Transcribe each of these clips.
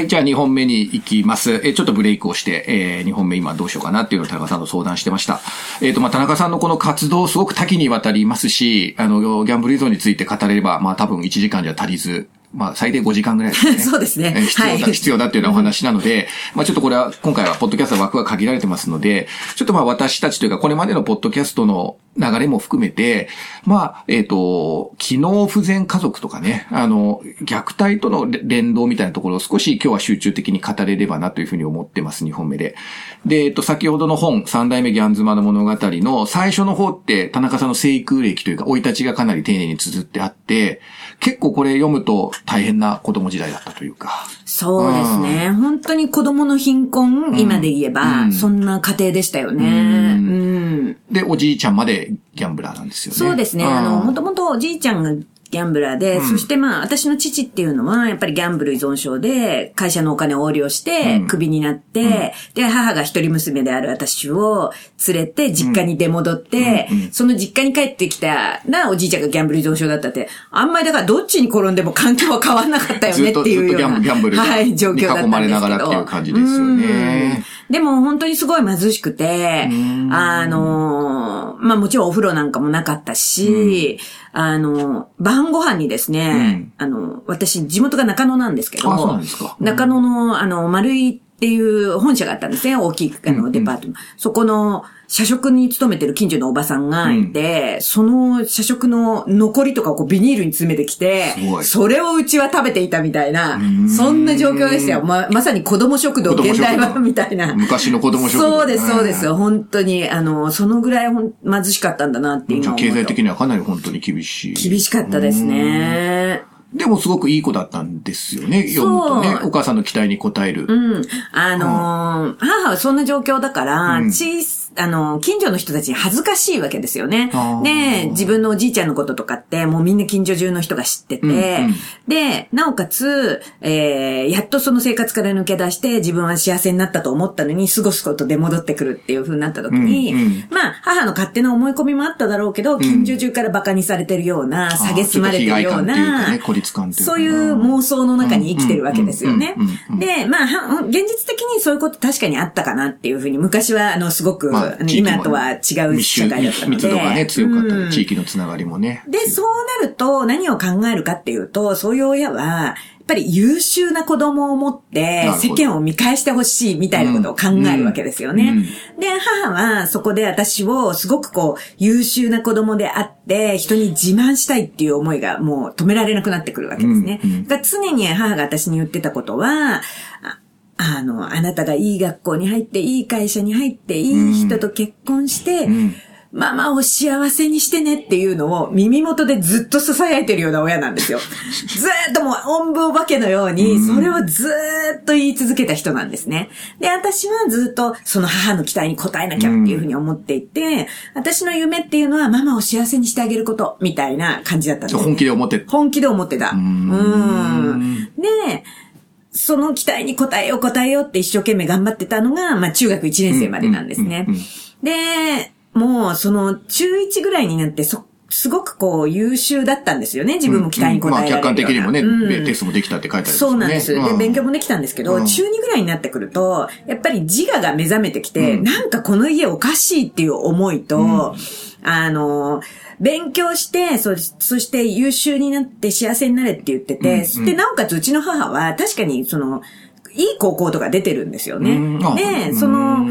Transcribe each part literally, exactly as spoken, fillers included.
はい、じゃあにほんめに行きます。え、ちょっとブレイクをして、えー、にほんめ今どうしようかなっていうのを田中さんと相談してました。えっと、まあ、田中さんのこの活動すごく多岐にわたりますし、あの、ギャンブル依存について語れば、まあ、多分いちじかんじゃ足りず、まあ、最低ごじかんぐらいですね。そうですね。必要だ、はい、必要だっていうようなお話なので、まあ、ちょっとこれは、今回は、ポッドキャストの枠が限られてますので、ちょっとまあ、私たちというか、これまでのポッドキャストの流れも含めて、まあ、えっと、機能不全家族とかね、あの、虐待との連動みたいなところを少し今日は集中的に語れればなというふうに思ってます、にほんめで。で、えっと、先ほどの本、三代目ギャン妻の物語の最初の方って、田中さんの生育歴というか、生い立ちがかなり丁寧に綴ってあって、結構これ読むと、大変な子供時代だったというか。そうですね。うん、本当に子供の貧困、今で言えば、うん、そんな家庭でしたよね、うんうん。で、おじいちゃんまでギャンブラーなんですよね。そうですね。あの、もともとおじいちゃんがギャンブラーで、うん、そしてまあ、私の父っていうのは、やっぱりギャンブル依存症で、会社のお金を横領して、クビになって、うんうん、で、母が一人娘である私を連れて、実家に出戻って、うんうんうん、その実家に帰ってきたら、おじいちゃんがギャンブル依存症だったって、あんまりだからどっちに転んでも環境は変わんなかったよねっていうような。ずっと、ずっとギャンブルに囲まれながらっていう感じですよね。でも本当にすごい貧しくて、あの、まあもちろんお風呂なんかもなかったし、うん、あの、晩ご飯にですね、うん、あの、私地元が中野なんですけど、あ、そうなんですか、うん、中野のあの、丸井っていう本社があったんですね、大きいあのデパートの、うんうん。そこの社食に勤めてる近所のおばさんがいて、うん、その社食の残りとかをこうビニールに詰めてきて、それをうちは食べていたみたいな、そんな状況でしたよ。ま、まさに子供食堂現代版みたいな。昔の子供食堂。そうです、そうです。本当に、あの、そのぐらいほん貧しかったんだなっていうのを。経済的にはかなり本当に厳しい。厳しかったですね。でもすごくいい子だったんですよね。読むとね、お母さんの期待に応える。うん。あのーうん、母はそんな状況だから、うん、小さ、あのー、近所の人たちに恥ずかしいわけですよね。で、自分のおじいちゃんのこととかって、もうみんな近所中の人が知ってて、うんうん、で、なおかつ、えー、やっとその生活から抜け出して、自分は幸せになったと思ったのに、過ごすことで戻ってくるっていう風になった時に、うんうん、まあ、母の勝手な思い込みもあっただろうけど、近所中から馬鹿にされてるような、蔑まれてるような、そういう妄想の中に生きてるわけですよね。で、まあ、現実的にそういうこと確かにあったかなっていうふうに、昔は、あの、すごく、まあ、今とは違う社会だったので。密度がね、強かった、うん。地域のつながりもね。で、そうなると、何を考えるかっていうと、そういう親は、やっぱり優秀な子供を持って世間を見返してほしいみたいなことを考えるわけですよね、うんうん、で、母はそこで私をすごくこう優秀な子供であって人に自慢したいっていう思いがもう止められなくなってくるわけですね、うんうん、だから常に母が私に言ってたことは、あの、あなたがいい学校に入っていい会社に入っていい人と結婚して、うんうんママを幸せにしてねっていうのを耳元でずっと囁いてるような親なんですよ。ずーっともうおんぶお化けのようにそれをずーっと言い続けた人なんですね。で、私はずっとその母の期待に応えなきゃっていうふうに思っていて、私の夢っていうのはママを幸せにしてあげることみたいな感じだったんです、ね、本気で思ってた。本気で思ってた。うーん。で、その期待に応えよう応えようって一生懸命頑張ってたのが、まあ中学いちねん生までなんですね。うんうんうんうん、で、もう、その、中いちぐらいになって、そ、すごくこう、優秀だったんですよね。自分も期待に応えられるような、うんうん。まあ、客観的にもね、うん、テストもできたって書いてあるんですね。そうなんです。で、勉強もできたんですけど、うん、中にぐらいになってくると、やっぱり自我が目覚めてきて、うん、なんかこの家おかしいっていう思いと、うん、あの、勉強して、そ、そして優秀になって幸せになれって言ってて、うんうん、で、なおかつうちの母は、確かに、その、いい高校とか出てるんですよね。うん、で、うん、その、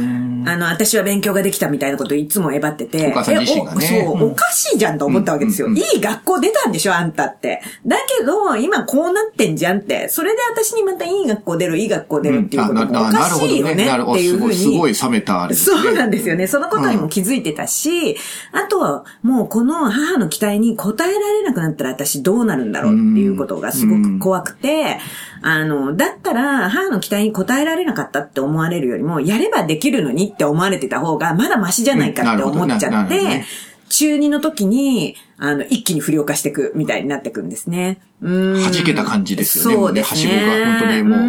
あの、私は勉強ができたみたいなことをいつもえばってて。お母さん自身がね。そう、うん、おかしいじゃんと思ったわけですよ、うんうんうん。いい学校出たんでしょ、あんたって。だけど、今こうなってんじゃんって。それで私にまたいい学校出る、いい学校出るっていうこともおかしいよねっていうふうに。すごい冷めたあれですね。そうなんですよね。そのことにも気づいてたし、うん、あとはもうこの母の期待に応えられなくなったら私どうなるんだろうっていうことがすごく怖くて、あの、だったら母の期待に応えられなかったって思われるよりも、やればできるのにって思われてた方がまだマシじゃないかって思っちゃって、ね、中にの時にあの一気に不良化していくみたいになっていくんですね。うーん、弾けた感じですよね。そうですね。はしごが本当にもう。う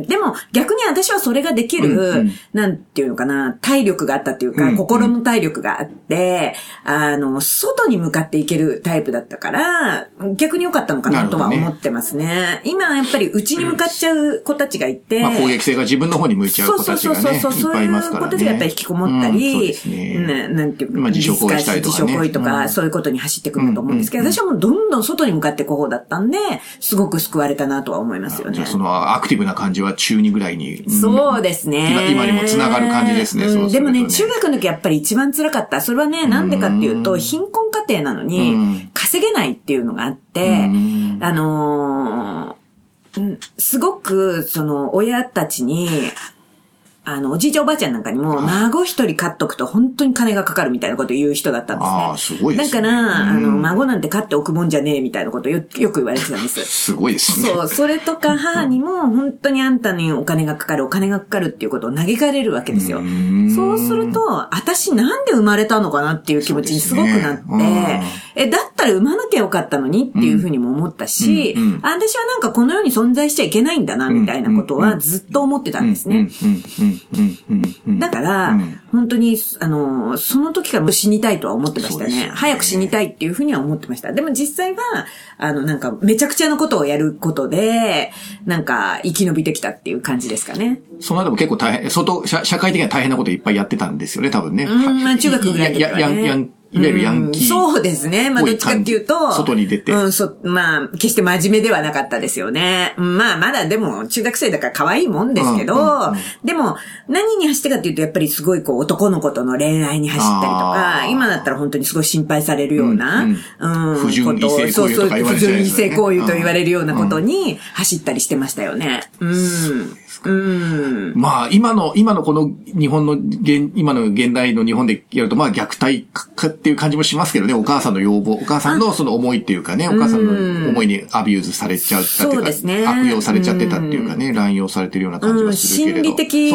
ん、でもも逆に私はそれができる、うんうん、なんていうのかな、体力があったっていうか、うんうん、心の体力があって、あの、外に向かっていけるタイプだったから、逆に良かったのかなとは思ってますね。今やっぱり内に向かっちゃう子たちがいて、うんまあ、攻撃性が自分の方に向いちゃう子たちがね、そうそうそうそう、いっぱいいますからね。そういう子たちがやっぱり引きこもったり、うん、そうですね。なんていうか、まあ、自傷行為したりとかね。自傷行為とか、うん、そういうことに走ってくると思うんですけど、うんうんうん、私はもうどんどん外に向かっていく方だったんで、すごく救われたなとは思いますよね。じゃあそのアクティブな感じは中にぐらいに、うん、そうですね。今にもつながる感じですね。うん、そうするとね。でもね、中学の時やっぱり一番辛かった。それはね、なんでかっていうと、貧困家庭なのに稼げないっていうのがあって、あのー、すごくその親たちに。あの、おじいちゃんおばあちゃんなんかにも、孫一人飼っとくと本当に金がかかるみたいなことを言う人だったんですね。ああ、すごいですね。だから、あの、孫なんて飼っておくもんじゃねえみたいなことを よ, よく言われてたんです。すごいですね。そう、それとか母にも本当にあんたにお金がかかる、お金がかかるっていうことを嘆かれるわけですよ。そうすると、私なんで生まれたのかなっていう気持ちにすごくなって、ね、え、だったら産まなきゃよかったのにっていうふうにも思ったし、うんうんうん、私はなんかこの世に存在しちゃいけないんだなみたいなことはずっと思ってたんですね。だから、うん、本当に、あの、その時から死にたいとは思ってました ね, ね。早く死にたいっていうふうには思ってました。でも実際は、あの、なんか、めちゃくちゃなことをやることで、なんか、生き延びてきたっていう感じですかね。その後も結構大変、相当、社会的には大変なこといっぱいやってたんですよね、多分ね。うん、まあ、中学ぐらいの時からね。いわゆるヤンキー、うん。そうですね。まあ、どっちかっていうと。外に出て。うん、そ、まあ、決して真面目ではなかったですよね。まあ、まだでも、中学生だから可愛いもんですけど、うんうんうん、でも、何に走ってかっていうと、やっぱりすごいこう、男の子との恋愛に走ったりとか、今だったら本当にすごい心配されるような、うんうんうん、不純異性行為とか言われるような、ね。不純異性行為と言われるようなことに走ったりしてましたよね。うん。うんうん、まあ、今の、今のこの日本の現、今の現代の日本でやると、まあ虐待かっていう感じもしますけどね、お母さんの要望、お母さんのその思いっていうかね、お母さんの思いにアビューズされちゃったっていうか、うね、悪用されちゃってたっていうかね、乱用されてるような感じがするけれど、うん、心理的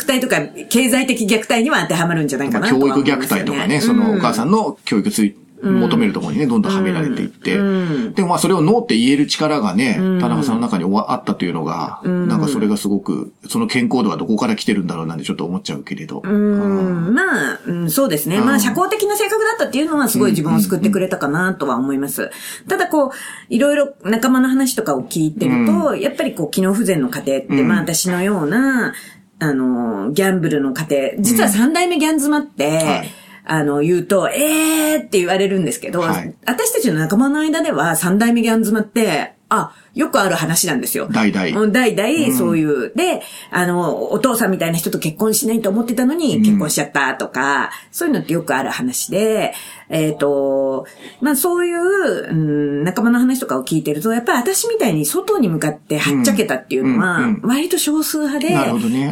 虐待とか、経済的虐待には当てはまるんじゃないかなと思います、ね。教育虐待とかね、そのお母さんの教育つい、求めるところにね、どんどんはめられていって。うん、でもまあそれをノーって言える力がね、田中さんの中にあったというのが、うん、なんかそれがすごく、その健康度はどこから来てるんだろうなんてちょっと思っちゃうけれど。うんうん、まあ、うん、そうですね。まあ社交的な性格だったっていうのはすごい自分を救ってくれたかなとは思います。うんうん、ただこう、いろいろ仲間の話とかを聞いてると、うん、やっぱりこう、機能不全の家庭って、うん、まあ私のような、あの、ギャンブルの家庭、実は三代目ギャン妻って、うんはいあの、言うと、ええー、って言われるんですけど、はい、私たちの仲間の間では三代目ギャン妻って、あ、よくある話なんですよ。代々。代々、そういう、うん。で、あの、お父さんみたいな人と結婚しないと思ってたのに、結婚しちゃったとか、うん、そういうのってよくある話で、えっと、まあそういう、うん、仲間の話とかを聞いてると、やっぱり私みたいに外に向かってはっちゃけたっていうのは、割と少数派で、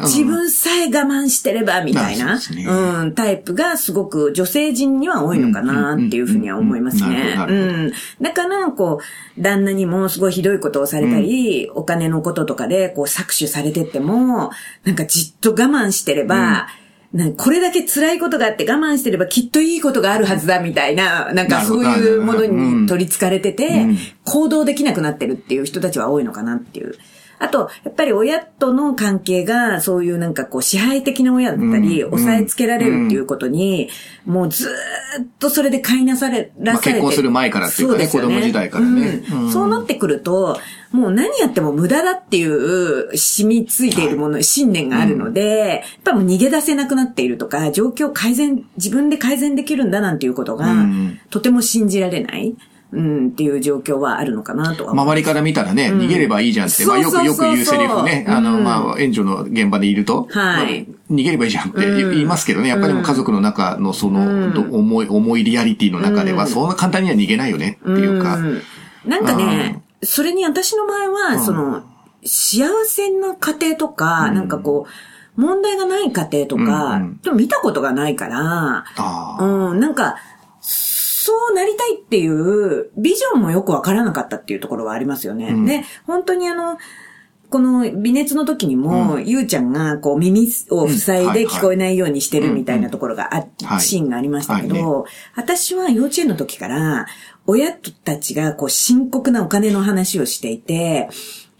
自分さえ我慢してれば、みたいな、うん、タイプがすごく女性陣には多いのかなっていうふうには思いますね。うん。だから、こう、旦那にもすごいひどいことをされたり、うん、お金のこととかでこう搾取されてっても、なんかじっと我慢してれば、うんなんかこれだけ辛いことがあって我慢してればきっといいことがあるはずだみたいな、なんかそういうものに取り憑かれてて、行動できなくなってるっていう人たちは多いのかなっていう。あと、やっぱり親との関係が、そういうなんかこう支配的な親だったり、うん、押さえつけられるっていうことに、うん、もうずーっとそれで飼いなされ、らされて、まあ、結婚する前からっていうかね、子供時代からね、うんうん。そうなってくると、もう何やっても無駄だっていう染みついているもの、はい、信念があるので、うん、やっぱもう逃げ出せなくなっているとか、状況改善、自分で改善できるんだなんていうことが、うん、とても信じられない。うんっていう状況はあるのかなとは思います。周りから見たらね、うん、逃げればいいじゃんって、まあよくよく言うセリフね、うん、あの、まあ援助の現場でいると、はいまあ、逃げればいいじゃんって言いますけどね、うん、やっぱりも家族の中のその、うん、重い、重いリアリティの中では、うん、そんな簡単には逃げないよねっていうか。うん、なんかね、うん、それに私の場合は、うん、その、幸せな家庭とか、うん、なんかこう、問題がない家庭とか、うん、でも見たことがないから、うん、なんか、そうなりたいっていうビジョンもよくわからなかったっていうところはありますよね。うん、で、本当にあの、この微熱の時にも、うん、ゆうちゃんがこう耳を塞いで聞こえないようにしてるみたいなところがあ、うん、シーンがありましたけど、はいはいね、私は幼稚園の時から、親たちがこう深刻なお金の話をしていて、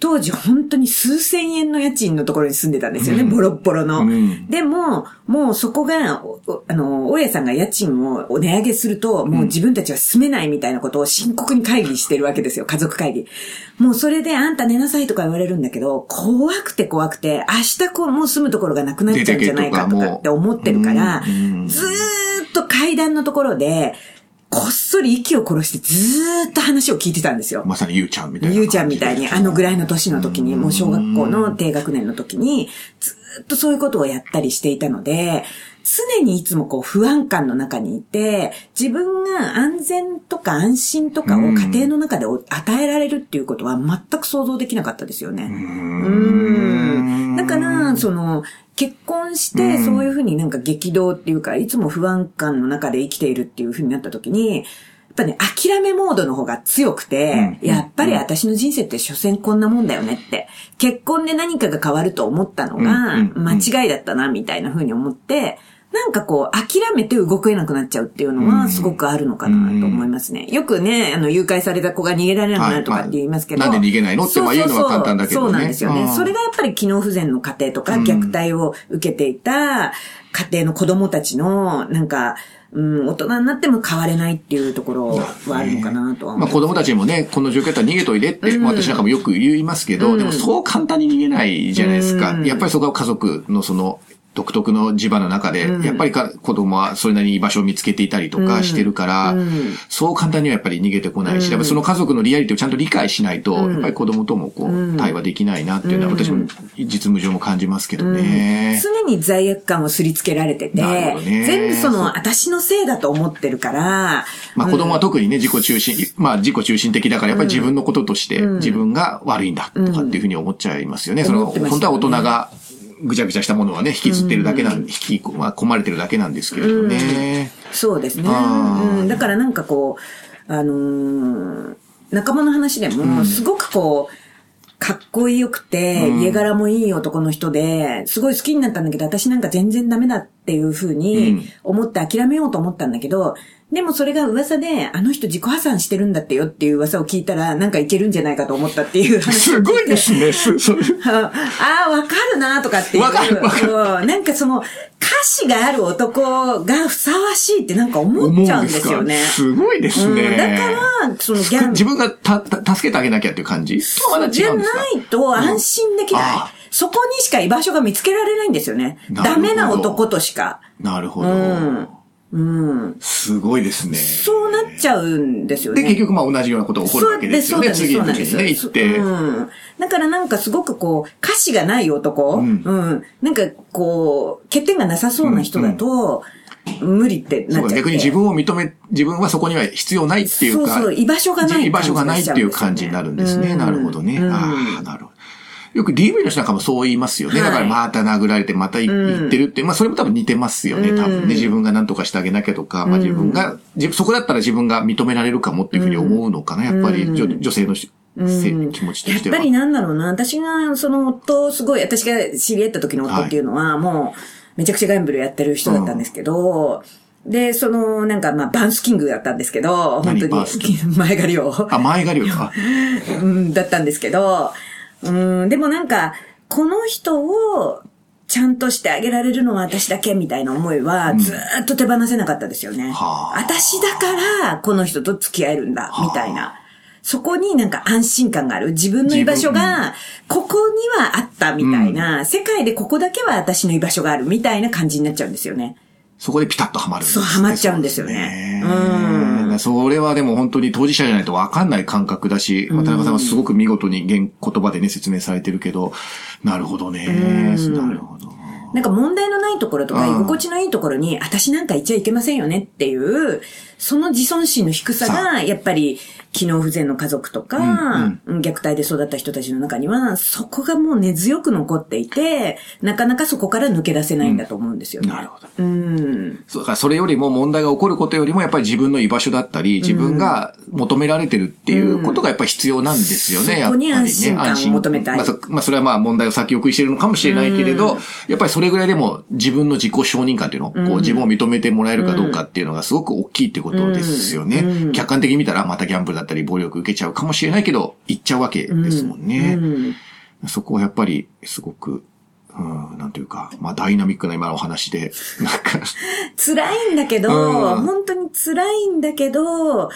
当時本当に数千円の家賃のところに住んでたんですよね、うん、ボロッボロの、うん、でももうそこがあの大家さんが家賃をお値上げするともう自分たちは住めないみたいなことを深刻に会議してるわけですよ、家族会議。もうそれであんた寝なさいとか言われるんだけど、怖くて怖くて明日こうもう住むところがなくなっちゃうんじゃないかとかって思ってるから、うんうん、ずーっと階段のところでこっそり息を殺してずーっと話を聞いてたんですよ。まさにゆうちゃんみたいな。ゆうちゃんみたいに、あのぐらいの年の時に、もう小学校の低学年の時に、ずーっとそういうことをやったりしていたので、常にいつもこう不安感の中にいて、自分が安全とか安心とかを家庭の中で与えられるっていうことは全く想像できなかったですよね。うーん。だから、その、結婚してそういうふうになんか激動っていうか、いつも不安感の中で生きているっていうふうになった時に、やっぱね、諦めモードの方が強くて、やっぱり私の人生って所詮こんなもんだよねって、結婚で何かが変わると思ったのが間違いだったなみたいなふうに思って、なんかこう諦めて動けなくなっちゃうっていうのはすごくあるのかなと思いますね。よくね、あの誘拐された子が逃げられなくなるとかって言いますけど、はい、まあ、なんで逃げないのって言うのは簡単だけどね。そうなんですよね。それがやっぱり機能不全の家庭とか虐待を受けていた家庭の子供たちのなんか、うん、大人になっても変われないっていうところはあるのかなとは思いますね。まあ子供たちもね、この状況だったら逃げといでって、うん、私なんかもよく言いますけど、うん、でもそう簡単に逃げないじゃないですか。うん、やっぱりそこは家族のその独特の磁場の中で、やっぱりか子供はそれなりに居場所を見つけていたりとかしてるから、うんうん、そう簡単にはやっぱり逃げてこないし、やっぱその家族のリアリティをちゃんと理解しないと、やっぱり子供ともこう、対話できないなっていうのは私も実務上も感じますけどね。うんうん、常に罪悪感をすりつけられてて、ね、全部その私のせいだと思ってるから、まあ子供は特にね、自己中心、まあ自己中心的だからやっぱり自分のこととして自分が悪いんだとかっていうふうに思っちゃいますよね。その、本当は大人が、ぐちゃぐちゃしたものはね、引きずってるだけなん、うん、引き込まれてるだけなんですけれどね。うん、そうですね、うん。だからなんかこう、あのー、仲間の話でも、すごくこう、うん、かっこいいよくて、家柄もいい男の人で、すごい好きになったんだけど、私なんか全然ダメだっていうふうに思って諦めようと思ったんだけど、でもそれが噂で、あの人自己破産してるんだってよっていう噂を聞いたら、なんかいけるんじゃないかと思ったっていう話。すごいですね。ああ、わかるなとかっていう。わかるわかる。なんかその、歌詞がある男がふさわしいってなんか思っちゃうんですよね。すごいですね。うん、だから、そのギャン自分がたた助けてあげなきゃっていう感じ。そうなんですよ。じゃないと安心できない。うん、ああ、そこにしか居場所が見つけられないんですよね。ダメな男としか。なるほど。うんうん、すごいですね。そうなっちゃうんですよね。で、結局まあ同じようなことが起こるわけですよね。次の時にね、行って、うん。だからなんかすごくこう、歌詞がない男、うん、うん、なんかこう、欠点がなさそうな人だと、うんうん、無理ってなっちゃって。逆に自分を認め、自分はそこには必要ないっていうか、そうそう、居場所がない。居場所がないっていう感じになるんですね。うん、なるほどね。うん、ああ、なるほど。よく ディーブイ の人なんかもそう言いますよね。はい、だからまた殴られてまた言ってるって、うん、まあそれも多分似てますよね。多分ね、自分が何とかしてあげなきゃとか、うん、まあ自分がそこだったら自分が認められるかもっていうふうに思うのかな、うん、やっぱり 女, 女性の人。うん、気持ちとしてはやっぱりなんだろうな、私がその夫をすごい、私が知り合った時の夫っていうのは、はい、もうめちゃくちゃギャンブルやってる人だったんですけど、うん、でそのなんかまあバンスキングだったんですけど、本当に前借りをあ前借りをかうんだったんですけど、うん、でもなんかこの人をちゃんとしてあげられるのは私だけみたいな思いはずっと手放せなかったですよね、うん、私だからこの人と付き合えるんだみたいな、そこになんか安心感がある。自分の居場所が、ここにはあったみたいな、うん、世界でここだけは私の居場所があるみたいな感じになっちゃうんですよね。そこでピタッとハマるんですね。そう、ハマっちゃうんですよね。そうですね。うん。それはでも本当に当事者じゃないとわかんない感覚だし、田中さんはすごく見事に言葉でね、説明されてるけど、なるほどね。なるほど。なんか問題のないところとか居心地のいいところに、私なんかいちゃいけませんよねっていう、その自尊心の低さが、やっぱり、機能不全の家族とか、うんうん、虐待で育った人たちの中には、そこがもう根強く残っていて、なかなかそこから抜け出せないんだと思うんですよね。うん、なるほど。うん。そうか、それよりも問題が起こることよりも、やっぱり自分の居場所だったり、自分が求められてるっていうことがやっぱり必要なんですよね。うん、やっぱりね、そこに安心感を求めたい。まあ、それはまあ問題を先送りしているのかもしれないけれど、うん、やっぱりそれれぐらいでも自分の自己承認感っていうの、うん、こう自分を認めてもらえるかどうかっていうのがすごく大きいってことですよね、うんうん、客観的に見たらまたギャンブルだったり暴力受けちゃうかもしれないけど行っちゃうわけですもんね、うんうん、そこはやっぱりすごくうん、なんていうか、まあダイナミックな今のお話で、なんか辛いんだけど、うん、本当に辛いんだけど、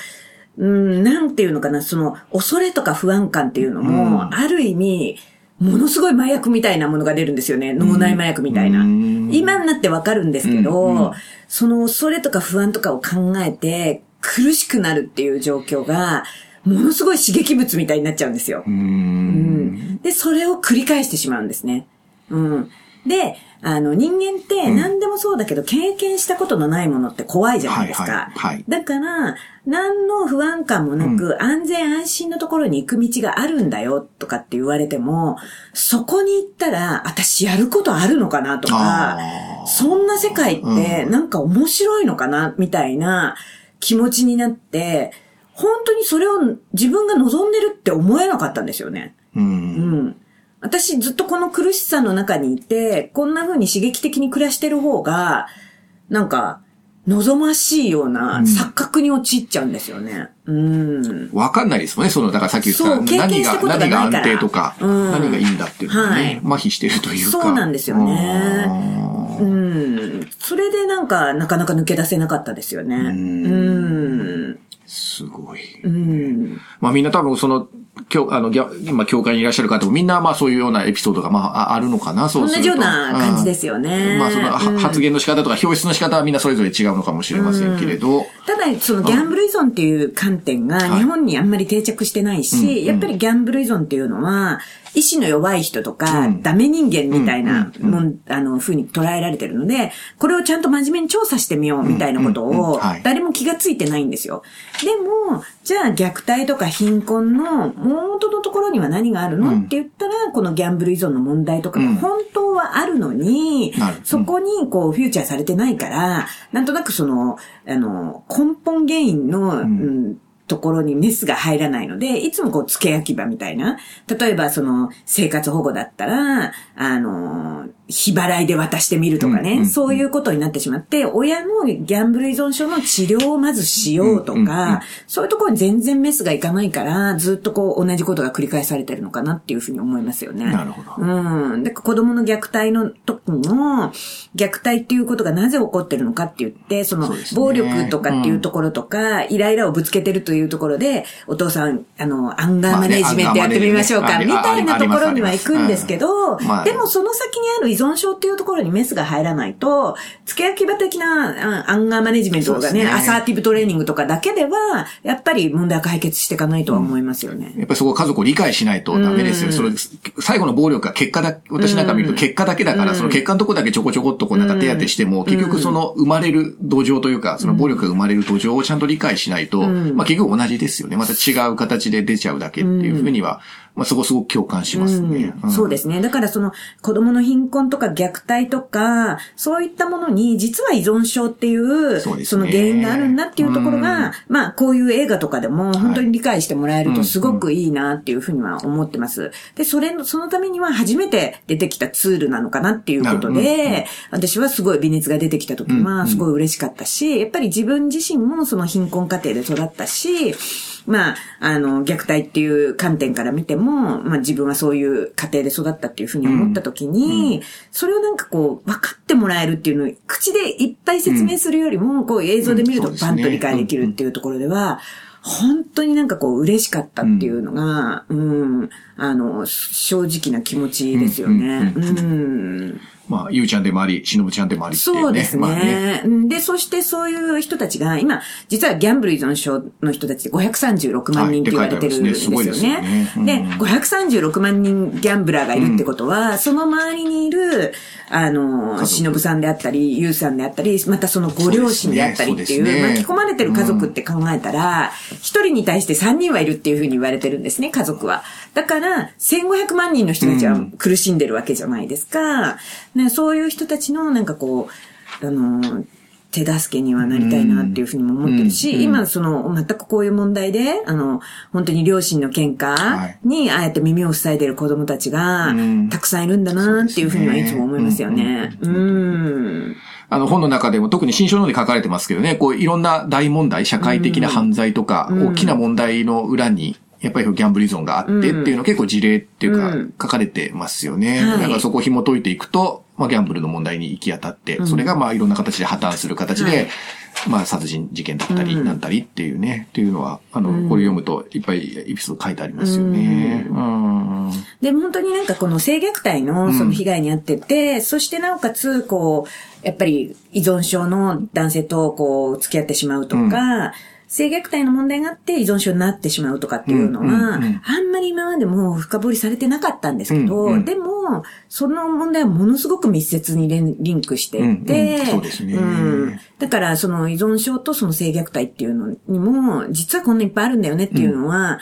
うん、なんていうのかな、その恐れとか不安感っていうのも、うん、ある意味ものすごい麻薬みたいなものが出るんですよね、うん、脳内麻薬みたいな。うん、今になってわかるんですけど、うん、その恐れとか不安とかを考えて苦しくなるっていう状況がものすごい刺激物みたいになっちゃうんですよ。うんうん、でそれを繰り返してしまうんですね。うん。で、あの、人間って何でもそうだけど、うん、経験したことのないものって怖いじゃないですか。はいはいはい、だから、何の不安感もなく、うん、安全安心のところに行く道があるんだよ、とかって言われても、そこに行ったら、私やることあるのかなとか、そんな世界ってなんか面白いのかな、みたいな気持ちになって、本当にそれを自分が望んでるって思えなかったんですよね。うん。うん私ずっとこの苦しさの中にいて、こんな風に刺激的に暮らしてる方が、なんか、望ましいような錯覚に陥っちゃうんですよね。うん。わかんないですもんね、その、だからさっき言った、何が、何が安定とか、うん、何がいいんだっていうのね、はい、麻痺してるというか。そうなんですよね。うん。それでなんか、なかなか抜け出せなかったですよね。うん。うんすごい。うん。まあみんな多分その、今日、あの、今、教会にいらっしゃる方もみんな、まあそういうようなエピソードが、まああるのかな、そうですね。同じような感じですよね。うん、まあその、うん、発言の仕方とか表出の仕方はみんなそれぞれ違うのかもしれませんけれど。うん、ただ、そのギャンブル依存っていう観点が日本にあんまり定着してないし、はい、やっぱりギャンブル依存っていうのは、意志の弱い人とか、うん、ダメ人間みたいな、うんうん、あの、風に捉えられてるので、これをちゃんと真面目に調査してみようみたいなことを、誰も気がついてないんですよ。でも、じゃあ虐待とか貧困の元のところには何があるの、うん、って言ったら、このギャンブル依存の問題とかが本当はあるのに、うん、そこにこうフィーチャーされてないから、なんとなくその、あの、根本原因の、うんうんところにメスが入らないので、いつもこう、付け焼き場みたいな。例えば、その、生活保護だったら、あのー、日払いで渡してみるとかね、うんうんうん、そういうことになってしまって、親のギャンブル依存症の治療をまずしようとか、うんうんうん、そういうところに全然メスがいかないから、ずっとこう、同じことが繰り返されてるのかなっていうふうに思いますよね。なるほど。うん。で、子供の虐待の時の、虐待っていうことがなぜ起こってるのかって言って、その、暴力とかっていうところとか、うん、イライラをぶつけてるというというところで、お父さん、あの、アンガーマネジメントやってみましょうか、まあね、みたいなところには行くんですけど、うんまあ、でもその先にある依存症っていうところにメスが入らないと、付け焼き場的なアンガーマネジメントとかね、アサーティブトレーニングとかだけでは、やっぱり問題は解決していかないとは思いますよね。うん、やっぱりそこは家族を理解しないとダメですよ。うん、それ最後の暴力が結果だ、私なんか見ると結果だけだから、うん、その結果のとこだけちょこちょこっとこうなんか手当てしても、うん、結局その生まれる土壌というか、その暴力が生まれる土壌をちゃんと理解しないと、うんまあ結局同じですよね。また違う形で出ちゃうだけっていうふうには、うん、まあそこすごく共感しますね、うんうん。そうですね。だからその子供の貧困とか虐待とか、そういったものに実は依存症っていう、そ, う、ね、その原因があるんだっていうところが、うん、まあこういう映画とかでも本当に理解してもらえるとすごくいいなっていうふうには思ってます。で、それの、そのためには初めて出てきたツールなのかなっていうことで、うん、私はすごい微熱が出てきた時はすごい嬉しかったし、うん、やっぱり自分自身もその貧困家庭で育ったし、まあ、あの、虐待っていう観点から見ても、まあ自分はそういう家庭で育ったっていうふうに思ったときに、うん、それをなんかこう、分かってもらえるっていうのを、口でいっぱい説明するよりも、うん、こう映像で見るとバンと理解できるっていうところでは、うん、本当になんかこう、嬉しかったっていうのが、うん、うん、あの、正直な気持ちですよね。うん。うんうんまあ、ゆうちゃんでもあり、しのぶちゃんでもありっていうね。そうですね。まあね。で、そしてそういう人たちが、今、実はギャンブル依存症の人たちでごひゃくさんじゅうろくまんにんって言われてるんですよね。はい、ですね。すごいですよね。で、ごひゃくさんじゅうろくまんにんギャンブラーがいるってことは、うん、その周りにいる、あの、しのぶさんであったり、ゆうさんであったり、またそのご両親であったりっていう、そうですね。巻き込まれてる家族って考えたら、一、うん、人に対してさんにんはいるっていうふうに言われてるんですね、家族は。だから、せんごひゃくまんにんの人たちは苦しんでるわけじゃないですか。うんね、そういう人たちのなんかこう、あのー、手助けにはなりたいなっていうふうにも思ってるし、うんうん、今その全くこういう問題であの本当に両親の喧嘩にああやって耳を塞いでる子供たちがたくさんいるんだなっていうふうにはいつも思いますよね。うんうん、あの本の中でも特に新書の方で書かれてますけどね、こういろんな大問題、社会的な犯罪とか、うん、大きな問題の裏にやっぱりギャンブル依存があってっていうのを結構事例っていうか書かれてますよね。うんうん、だからそこを紐解いていくと、まあギャンブルの問題に行き当たって、それがまあいろんな形で破綻する形で、うん、まあ殺人事件だったりなんだりっていうね、うん、っていうのは、あの、これ読むといっぱいエピソード書いてありますよね。うんうん、でも本当になんかこの性虐待のその被害に遭ってて、うん、そしてなおかつこう、やっぱり依存症の男性とこう付き合ってしまうとか、うん性虐待の問題があって依存症になってしまうとかっていうのは、うんうんうん、あんまり今までも深掘りされてなかったんですけど、うんうん、でも、その問題はものすごく密接にリンクしていて、うんうん、そうですね、うん。だからその依存症とその性虐待っていうのにも、実はこんなにいっぱいあるんだよねっていうのは、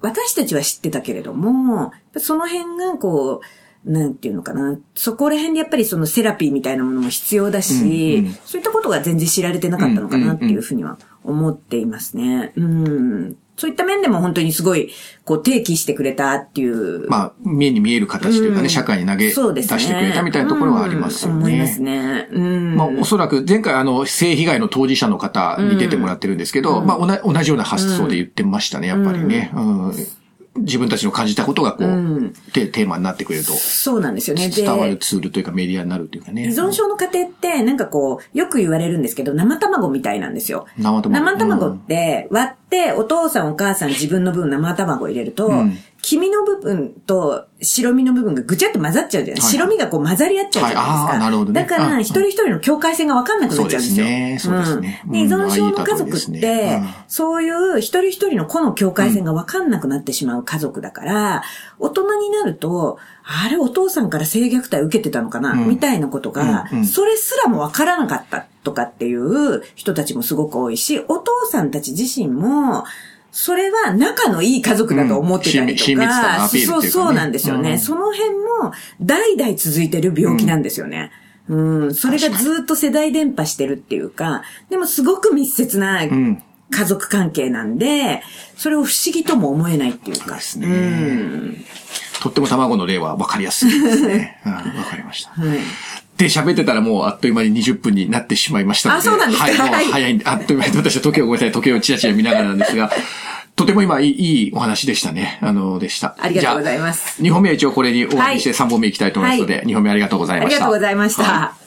うん、私たちは知ってたけれども、その辺がこう、なんていうのかな。そこら辺でやっぱりそのセラピーみたいなものも必要だし、うんうん、そういったことが全然知られてなかったのかなっていうふうには思っていますね。うんうんうん、そういった面でも本当にすごい、こう、提起してくれたっていう。まあ、目に見える形というかね、うん、社会に投げ出してくれたみたいなところはありますよね。そうですね。うん、思いますね。うん、まあ、おそらく前回あの、性被害の当事者の方に出てもらってるんですけど、うん、まあ同、同じような発想で言ってましたね、やっぱりね。うんうん自分たちの感じたことがこう、うん、テーマになってくれると。そうなんですよね。伝わるツールというかメディアになるというかね。依存症の過程ってなんかこう、よく言われるんですけど、生卵みたいなんですよ。生卵。生卵って割って、お父さんお母さん自分の分生卵入れると、うん、黄身の部分と白身の部分がぐちゃっと混ざっちゃうじゃないですか。白身がこう混ざり合っちゃうじゃないですか。はい、あなるほどね。だから一人一人の境界線が分かんなくなっちゃうんですよ。そうですね。そうですね。うん、で依存症の家族って、そういう一人一人の個の境界線が分かんなくなってしまう家族だから、うん、大人になると、あれお父さんから性虐待受けてたのかな、うん、みたいなことが、うんうん、それすらも分からなかったとかっていう人たちもすごく多いし、お父さんたち自身も、それは仲のいい家族だと思ってたりとか、うん、親密さのアピールっていうかね、そうそうなんですよね、うん。その辺も代々続いてる病気なんですよね。うん、うん、それがずっと世代伝播してるっていうか、でもすごく密接な家族関係なんで、それを不思議とも思えないっていうか。ですね。うん、とっても卵の例は分かりやすいですね。わ、うん、かりました。はいで喋ってたらもうあっという間ににじゅっぷんになってしまいましたので。あ、そうなんですか。はい、もう早いんで、あっという間に私は時計をごめんなさい、時計をチラチラ見ながらなんですが、とても今いい、いいお話でしたね。あの、でした。ありがとうございます。にほんめは一応これに終わりにしてさんぼんめいきたいと思いますので、はい、にほんめありがとうございました。ありがとうございました。はい